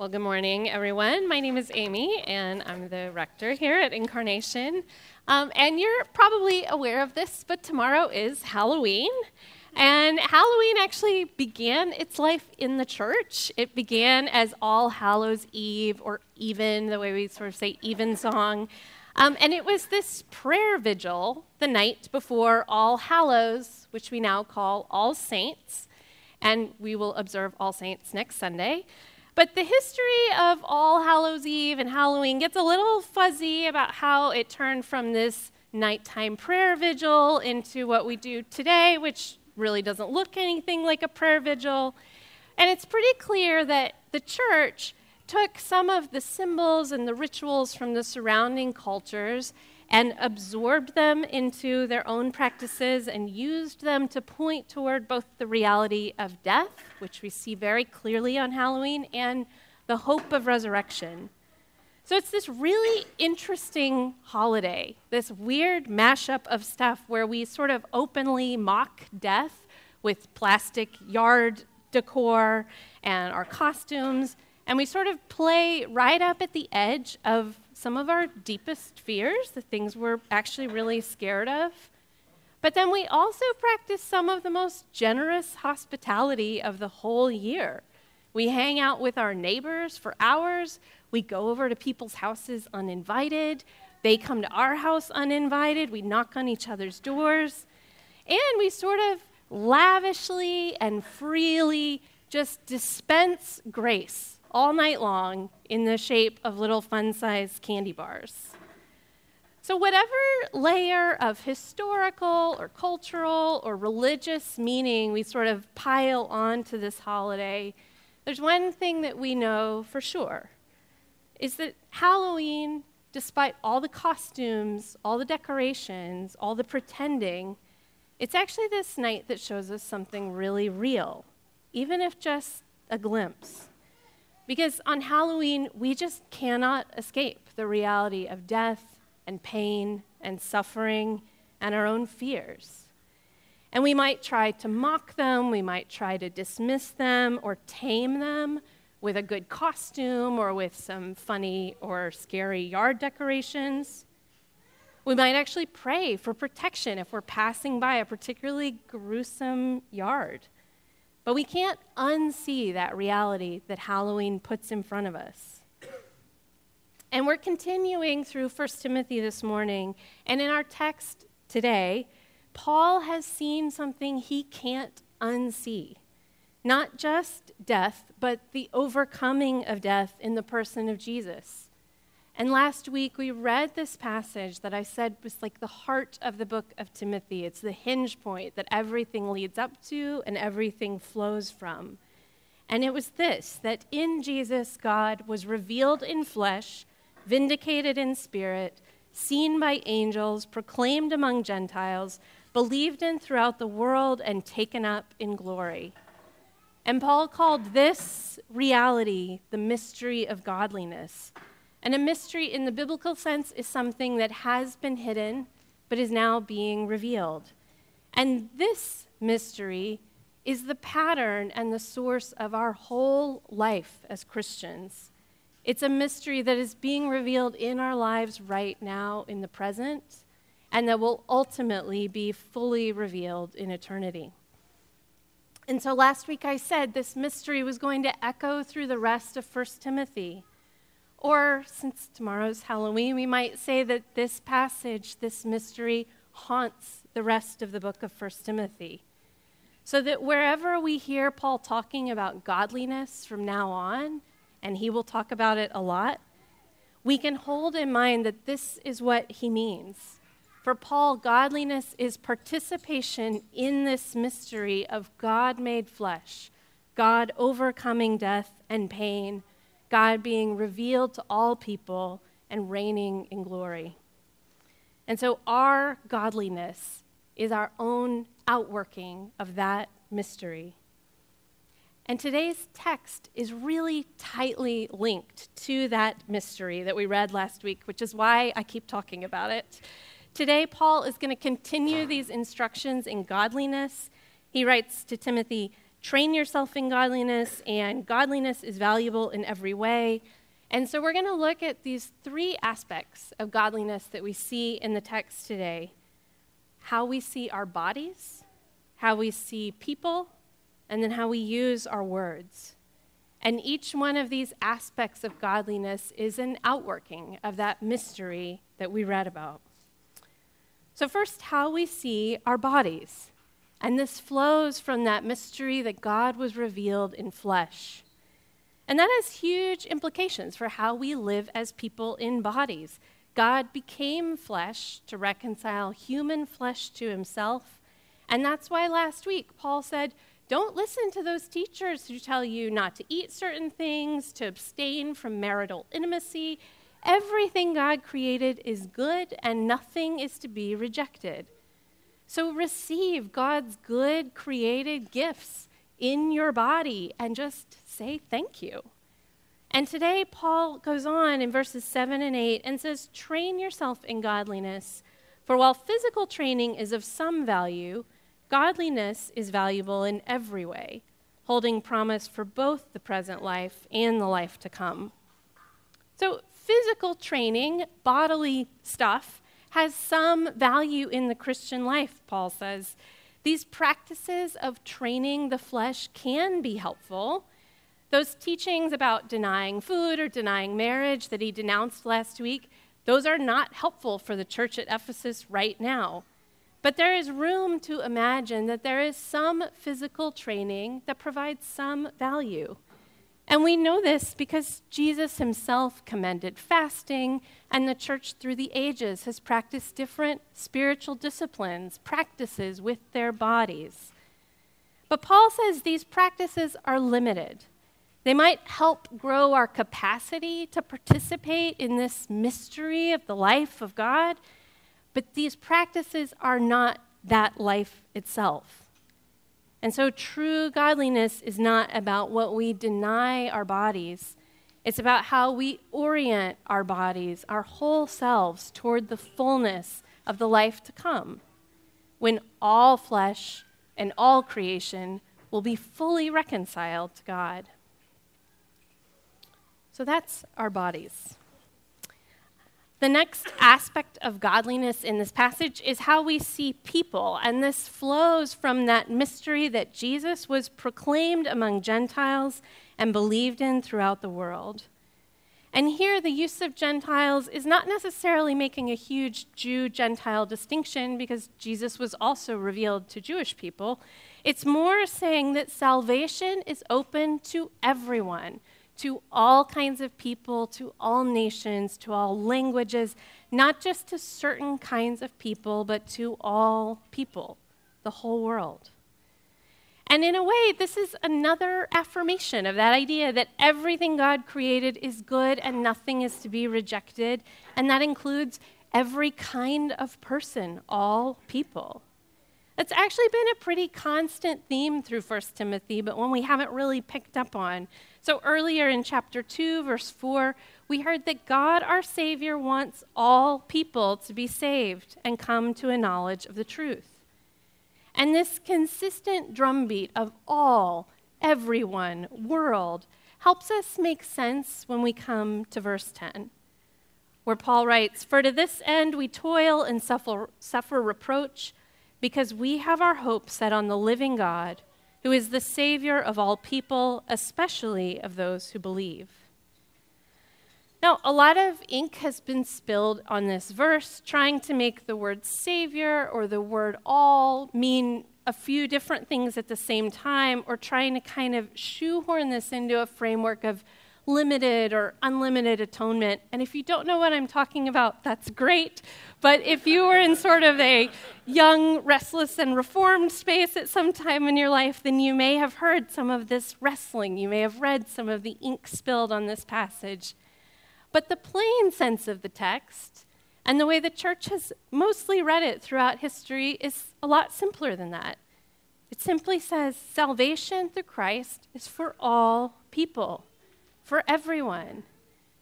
Well, good morning, everyone. My name is Amy, and I'm the rector here at Incarnation. And you're probably aware of this, but tomorrow is Halloween. And Halloween actually began its life in the church. It began as All Hallows' Eve, or even, the way we sort of say evensong. And it was this prayer vigil the night before All Hallows, which we now call All Saints. And we will observe All Saints next Sunday. But the history of All Hallows' Eve and Halloween gets a little fuzzy about how it turned from this nighttime prayer vigil into what we do today, which really doesn't look anything like a prayer vigil. And it's pretty clear that the church took some of the symbols and the rituals from the surrounding cultures and absorbed them into their own practices and used them to point toward both the reality of death, which we see very clearly on Halloween, and the hope of resurrection. So it's this really interesting holiday, this weird mashup of stuff where we sort of openly mock death with plastic yard decor and our costumes, and we sort of play right up at the edge of some of our deepest fears, the things we're actually really scared of. But then we also practice some of the most generous hospitality of the whole year. We hang out with our neighbors for hours. We go over to people's houses uninvited. They come to our house uninvited. We knock on each other's doors. And we sort of lavishly and freely just dispense grace all night long in the shape of little fun-sized candy bars. So whatever layer of historical or cultural or religious meaning we sort of pile onto this holiday, there's one thing that we know for sure, is that Halloween, despite all the costumes, all the decorations, all the pretending, it's actually this night that shows us something really real, even if just a glimpse. Because on Halloween, we just cannot escape the reality of death and pain and suffering and our own fears. And we might try to mock them, we might try to dismiss them or tame them with a good costume or with some funny or scary yard decorations. We might actually pray for protection if we're passing by a particularly gruesome yard. But we can't unsee that reality that Halloween puts in front of us. And we're continuing through First Timothy this morning, and in our text today, Paul has seen something he can't unsee. Not just death, but the overcoming of death in the person of Jesus. And last week we read this passage that I said was like the heart of the book of Timothy. It's the hinge point that everything leads up to and everything flows from. And it was this, that in Jesus, God was revealed in flesh, vindicated in spirit, seen by angels, proclaimed among Gentiles, believed in throughout the world, and taken up in glory. And Paul called this reality the mystery of godliness. And a mystery in the biblical sense is something that has been hidden, but is now being revealed. And this mystery is the pattern and the source of our whole life as Christians. It's a mystery that is being revealed in our lives right now in the present, and that will ultimately be fully revealed in eternity. And so last week I said this mystery was going to echo through the rest of 1 Timothy. Or, since tomorrow's Halloween, we might say that this passage, this mystery, haunts the rest of the book of 1 Timothy. So that wherever we hear Paul talking about godliness from now on, and he will talk about it a lot, we can hold in mind that this is what he means. For Paul, godliness is participation in this mystery of God made flesh, God overcoming death and pain, God being revealed to all people and reigning in glory. And so our godliness is our own outworking of that mystery. And today's text is really tightly linked to that mystery that we read last week, which is why I keep talking about it. Today, Paul is going to continue these instructions in godliness. He writes to Timothy, train yourself in godliness, and godliness is valuable in every way. And so we're going to look at these three aspects of godliness that we see in the text today: how we see our bodies, how we see people, and then how we use our words. And each one of these aspects of godliness is an outworking of that mystery that we read about. So first, how we see our bodies. And this flows from that mystery that God was revealed in flesh. And that has huge implications for how we live as people in bodies. God became flesh to reconcile human flesh to himself. And that's why last week Paul said, don't listen to those teachers who tell you not to eat certain things, to abstain from marital intimacy. Everything God created is good, and nothing is to be rejected. So receive God's good created gifts in your body and just say thank you. And today Paul goes on in verses 7 and 8 and says, train yourself in godliness, for while physical training is of some value, godliness is valuable in every way, holding promise for both the present life and the life to come. So physical training, bodily stuff, has some value in the Christian life, Paul says. These practices of training the flesh can be helpful. Those teachings about denying food or denying marriage that he denounced last week, those are not helpful for the church at Ephesus right now. But there is room to imagine that there is some physical training that provides some value. And we know this because Jesus himself commended fasting, and the church through the ages has practiced different spiritual disciplines, practices with their bodies. But Paul says these practices are limited. They might help grow our capacity to participate in this mystery of the life of God, but these practices are not that life itself. And so true godliness is not about what we deny our bodies. It's about how we orient our bodies, our whole selves, toward the fullness of the life to come, when all flesh and all creation will be fully reconciled to God. So that's our bodies. The next aspect of godliness in this passage is how we see people, and this flows from that mystery that Jesus was proclaimed among Gentiles and believed in throughout the world. And here, the use of Gentiles is not necessarily making a huge Jew-Gentile distinction, because Jesus was also revealed to Jewish people. It's more saying that salvation is open to everyone, to all kinds of people, to all nations, to all languages, not just to certain kinds of people, but to all people, the whole world. And in a way, this is another affirmation of that idea that everything God created is good and nothing is to be rejected, and that includes every kind of person, all people. It's actually been a pretty constant theme through First Timothy, but one we haven't really picked up on. So earlier in chapter 2, verse 4, we heard that God, our Savior, wants all people to be saved and come to a knowledge of the truth. And this consistent drumbeat of all, everyone, world, helps us make sense when we come to verse 10, where Paul writes, "For to this end we toil and suffer reproach, because we have our hope set on the living God, who is the Savior of all people, especially of those who believe." Now, a lot of ink has been spilled on this verse, trying to make the word Savior or the word all mean a few different things at the same time, or trying to kind of shoehorn this into a framework of limited or unlimited atonement. And if you don't know what I'm talking about, that's great. But if you were in sort of a young, restless, and reformed space at some time in your life, then you may have heard some of this wrestling. You may have read some of the ink spilled on this passage. But the plain sense of the text and the way the church has mostly read it throughout history is a lot simpler than that. It simply says salvation through Christ is for all people, for everyone,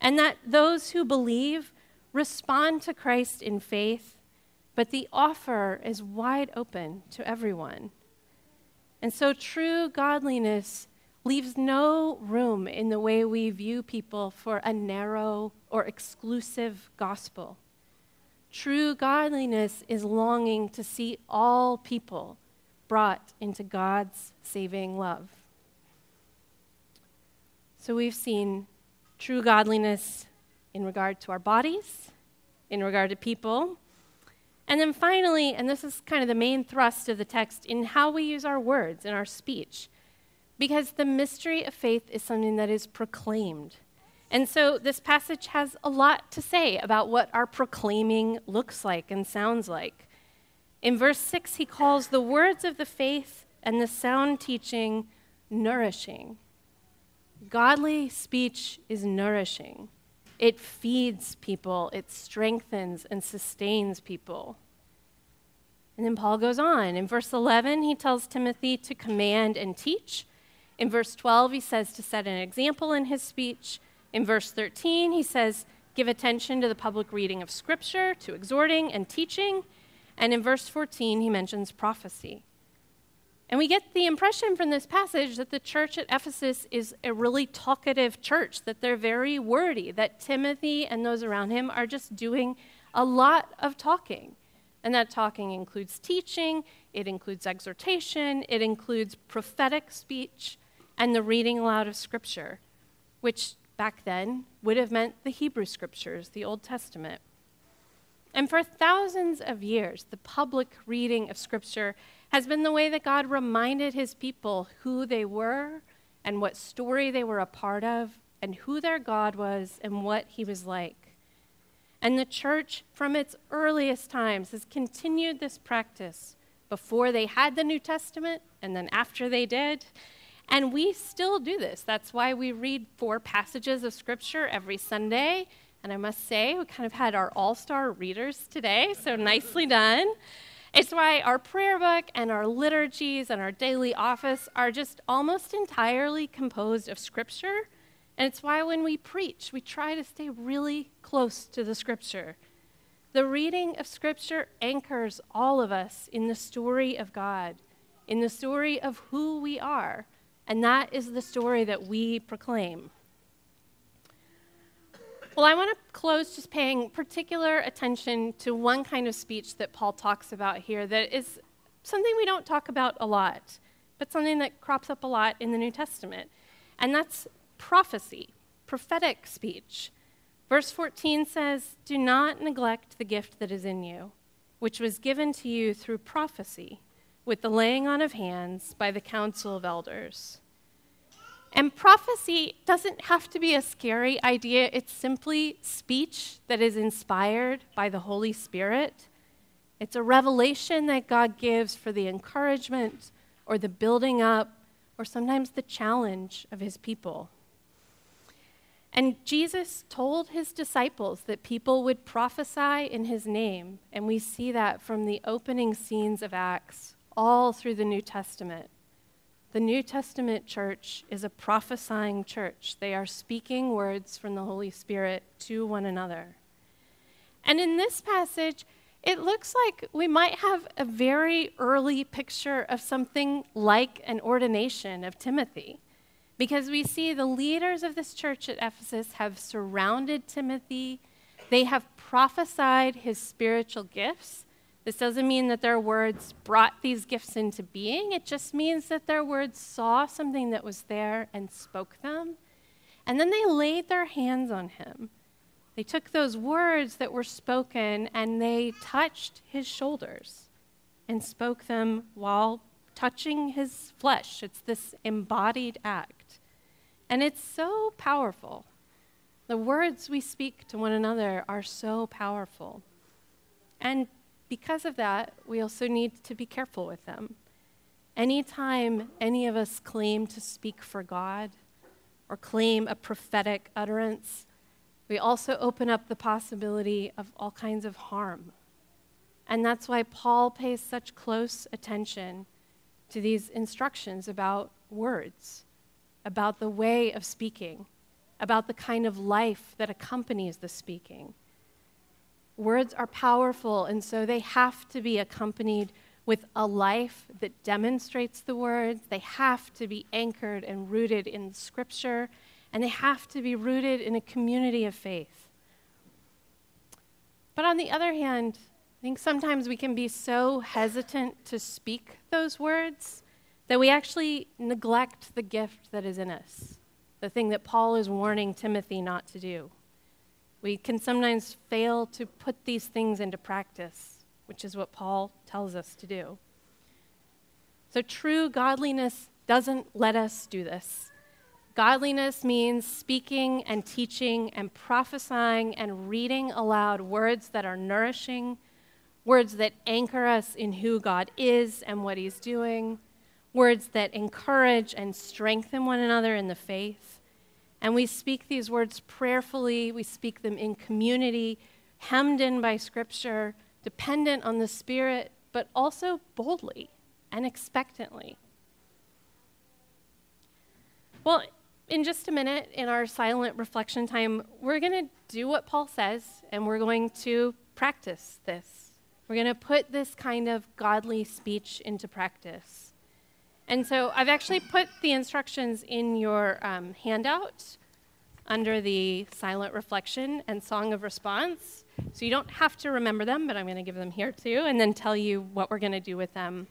and that those who believe respond to Christ in faith, but the offer is wide open to everyone. And so true godliness leaves no room in the way we view people for a narrow or exclusive gospel. True godliness is longing to see all people brought into God's saving love. So we've seen true godliness in regard to our bodies, in regard to people, and then finally, and this is kind of the main thrust of the text, in how we use our words in our speech, because the mystery of faith is something that is proclaimed. And so this passage has a lot to say about what our proclaiming looks like and sounds like. In verse 6, he calls the words of the faith and the sound teaching nourishing. Godly speech is nourishing. It feeds people, it strengthens and sustains people. And then Paul goes on. In verse 11, he tells Timothy to command and teach. In verse 12, he says to set an example in his speech. In verse 13, he says, give attention to the public reading of Scripture, to exhorting and teaching. And in verse 14, he mentions prophecy. And we get the impression from this passage that the church at Ephesus is a really talkative church, that they're very wordy, that Timothy and those around him are just doing a lot of talking. And that talking includes teaching, it includes exhortation, it includes prophetic speech, and the reading aloud of Scripture, which back then would have meant the Hebrew Scriptures, the Old Testament. And for thousands of years, the public reading of Scripture has been the way that God reminded his people who they were and what story they were a part of and who their God was and what he was like. And the church, from its earliest times, has continued this practice before they had the New Testament and then after they did. And we still do this. That's why we read 4 passages of Scripture every Sunday. And I must say, we kind of had our all-star readers today, so nicely done. It's why our prayer book and our liturgies and our daily office are just almost entirely composed of Scripture. And it's why when we preach, we try to stay really close to the Scripture. The reading of Scripture anchors all of us in the story of God, in the story of who we are. And that is the story that we proclaim. Well, I want to close just paying particular attention to one kind of speech that Paul talks about here that is something we don't talk about a lot, but something that crops up a lot in the New Testament, and that's prophecy, prophetic speech. Verse 14 says, "Do not neglect the gift that is in you, which was given to you through prophecy, with the laying on of hands by the council of elders." And prophecy doesn't have to be a scary idea. It's simply speech that is inspired by the Holy Spirit. It's a revelation that God gives for the encouragement or the building up or sometimes the challenge of his people. And Jesus told his disciples that people would prophesy in his name, and we see that from the opening scenes of Acts all through the New Testament. The New Testament church is a prophesying church. They are speaking words from the Holy Spirit to one another. And in this passage, it looks like we might have a very early picture of something like an ordination of Timothy, because we see the leaders of this church at Ephesus have surrounded Timothy. They have prophesied his spiritual gifts. This doesn't mean that their words brought these gifts into being. It just means that their words saw something that was there and spoke them. And then they laid their hands on him. They took those words that were spoken and they touched his shoulders and spoke them while touching his flesh. It's this embodied act. And it's so powerful. The words we speak to one another are so powerful. And because of that, we also need to be careful with them. Anytime any of us claim to speak for God or claim a prophetic utterance, we also open up the possibility of all kinds of harm. And that's why Paul pays such close attention to these instructions about words, about the way of speaking, about the kind of life that accompanies the speaking. Words are powerful, and so they have to be accompanied with a life that demonstrates the words. They have to be anchored and rooted in Scripture, and they have to be rooted in a community of faith. But on the other hand, I think sometimes we can be so hesitant to speak those words that we actually neglect the gift that is in us, the thing that Paul is warning Timothy not to do. We can sometimes fail to put these things into practice, which is what Paul tells us to do. So true godliness doesn't let us do this. Godliness means speaking and teaching and prophesying and reading aloud words that are nourishing, words that anchor us in who God is and what He's doing, words that encourage and strengthen one another in the faith. And we speak these words prayerfully. We speak them in community, hemmed in by Scripture, dependent on the Spirit, but also boldly and expectantly. Well, in just a minute, in our silent reflection time, we're going to do what Paul says, and we're going to practice this. We're going to put this kind of godly speech into practice. And so I've actually put the instructions in your handout under the silent reflection and song of response. So you don't have to remember them, but I'm going to give them here too and then tell you what we're going to do with them.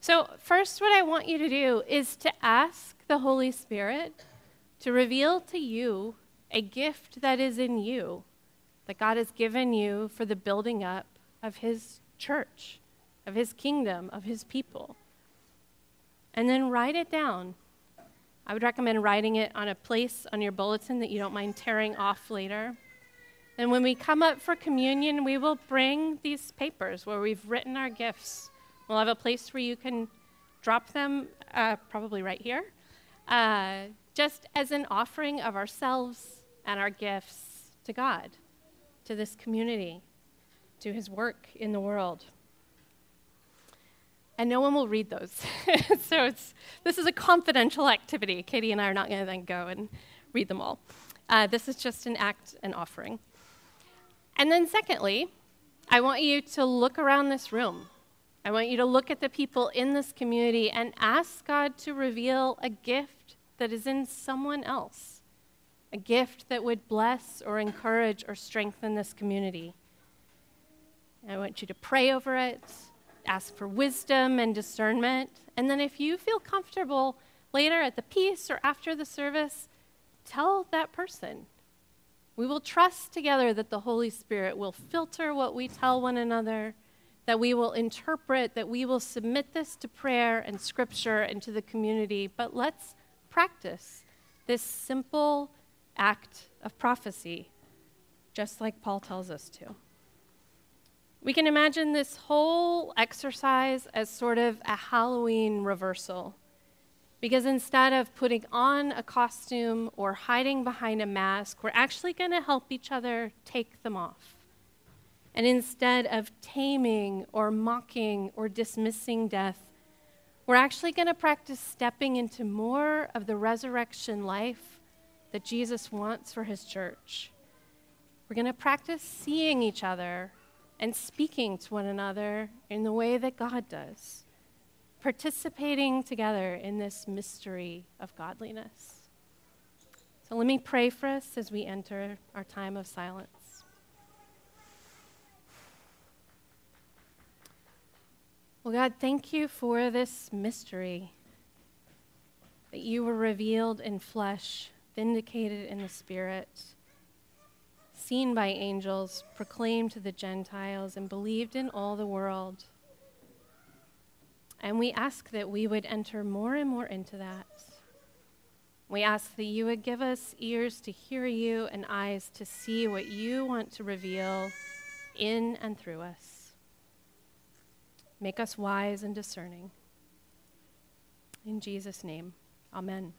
So first, what I want you to do is to ask the Holy Spirit to reveal to you a gift that is in you, that God has given you for the building up of His church, of His kingdom, of His people. And then write it down. I would recommend writing it on a place on your bulletin that you don't mind tearing off later. And when we come up for communion, we will bring these papers where we've written our gifts. We'll have a place where you can drop them, probably right here, just as an offering of ourselves and our gifts to God, to this community, to His work in the world. And no one will read those. So this is a confidential activity. Katie and I are not going to then go and read them all. This is just an act, an offering. And then secondly, I want you to look around this room. I want you to look at the people in this community and ask God to reveal a gift that is in someone else, a gift that would bless or encourage or strengthen this community. I want you to pray over it. Ask for wisdom and discernment. And then if you feel comfortable later at the peace or after the service, tell that person. We will trust together that the Holy Spirit will filter what we tell one another, that we will interpret, that we will submit this to prayer and Scripture and to the community. But let's practice this simple act of prophecy, just like Paul tells us to. We can imagine this whole exercise as sort of a Halloween reversal, because instead of putting on a costume or hiding behind a mask, we're actually going to help each other take them off. And instead of taming or mocking or dismissing death, we're actually going to practice stepping into more of the resurrection life that Jesus wants for His church. We're going to practice seeing each other and speaking to one another in the way that God does, participating together in this mystery of godliness. So let me pray for us as we enter our time of silence. Well, God, thank You for this mystery, that You were revealed in flesh, vindicated in the Spirit, seen by angels, proclaimed to the Gentiles, and believed in all the world. And we ask that we would enter more and more into that. We ask that You would give us ears to hear You and eyes to see what You want to reveal in and through us. Make us wise and discerning. In Jesus' name, amen.